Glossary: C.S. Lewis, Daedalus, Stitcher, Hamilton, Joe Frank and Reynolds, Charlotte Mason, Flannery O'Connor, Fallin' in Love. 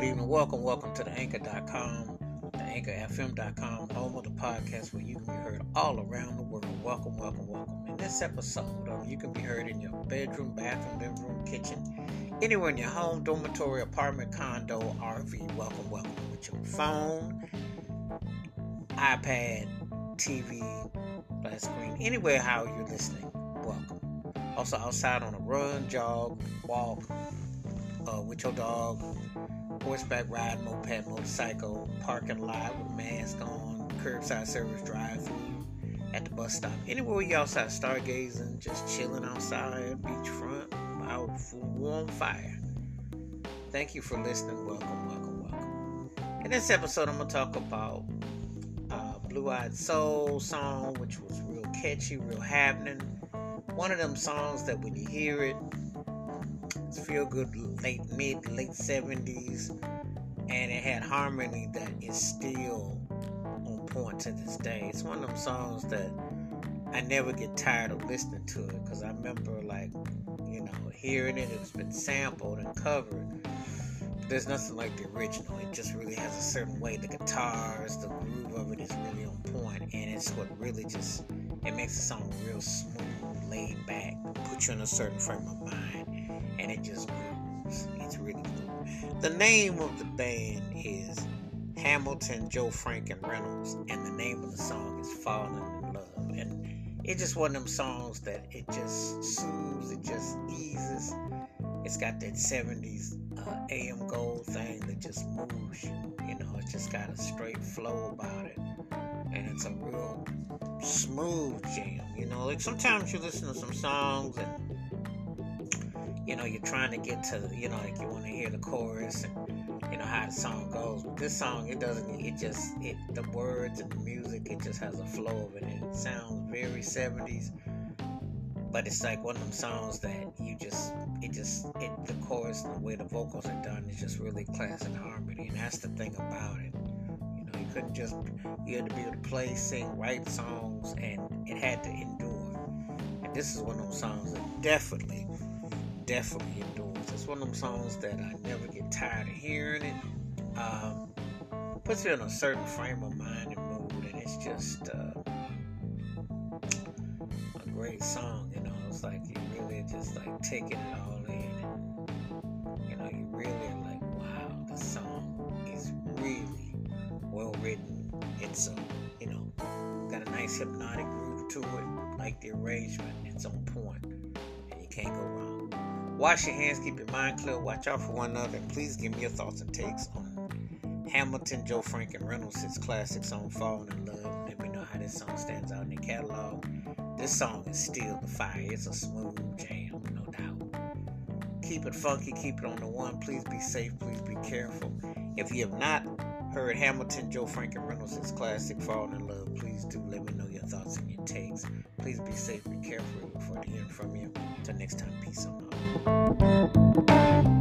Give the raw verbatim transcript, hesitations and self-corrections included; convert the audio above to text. Good evening, welcome, welcome to the anchor dot com, the anchor f m dot com, home of the podcast where you can be heard all around the world. Welcome, welcome, welcome. In this episode, um, you can be heard in your bedroom, bathroom, bedroom, kitchen, anywhere in your home, dormitory, apartment, condo, R V. Welcome, welcome. With your phone, iPad, T V, flat screen, anywhere how you're listening, welcome. Also outside on a run, jog, walk, uh, with your dog, horseback ride, moped, motorcycle, parking lot with mask on, curbside service, drive-through, at the bus stop. Anywhere you outside stargazing, just chilling outside, beachfront, out warm fire. Thank you for listening. Welcome, welcome, welcome. In this episode, I'm gonna talk about uh, Blue-Eyed Soul song, which was real catchy, real happening. One of them songs that when you hear it, feel good, late mid late seventies, and it had harmony that is still on point to this day. It's one of them songs that I never get tired of listening to it, because I remember, like, you know, hearing it. It's been sampled and covered, but there's nothing like the original. It just really has a certain way. The guitars, the groove of it is really on point, and it's what really just it makes the song real smooth, laid back, put you in a certain frame of mind. And it just moves. It's really cool. The name of the band is Hamilton, Joe Frank and Reynolds, and the name of the song is Fallin' in Love. And it's just one of them songs that it just soothes, it just eases. It's got that seventies uh, A M gold thing that just moves you. You know, it's just got a straight flow about it. And it's a real smooth jam. You know, like sometimes you listen to some songs and you know, you're trying to get to, you know, like you want to hear the chorus and, you know, how the song goes. But this song, it doesn't, it just, it the words and the music, it just has a flow of it. And it sounds very seventies, but it's like one of them songs that you just, it just, it the chorus and the way the vocals are done is just really classic harmony. And that's the thing about it. You know, you couldn't just, you had to be able to play, sing, write songs, and it had to endure. And this is one of those songs that definitely, definitely endures. It's one of them songs that I never get tired of hearing it. Um, puts me in a certain frame of mind and mood, and it's just uh, a great song. You know, it's like you really just like taking it all in. And, you know, you really are like, wow, the song is really well written. It's a, you know, got a nice hypnotic groove to it. Like the arrangement, it's on point, and you can't go wrong. Wash your hands, keep your mind clear, watch out for one another, and please give me your thoughts and takes on Hamilton, Joe Frank, and Reynolds' classic song, Fallin' in Love. Let me know how this song stands out in the catalog. This song is still the fire. It's a smooth jam, no doubt. Keep it funky, keep it on the one. Please be safe, please be careful. If you have not heard Hamilton, Joe Frank, and Reynolds' classic, Fallin' in Love, please do let me know your thoughts and your takes. Please be safe, be careful. Look forward to hearing from you. Until next time, peace out.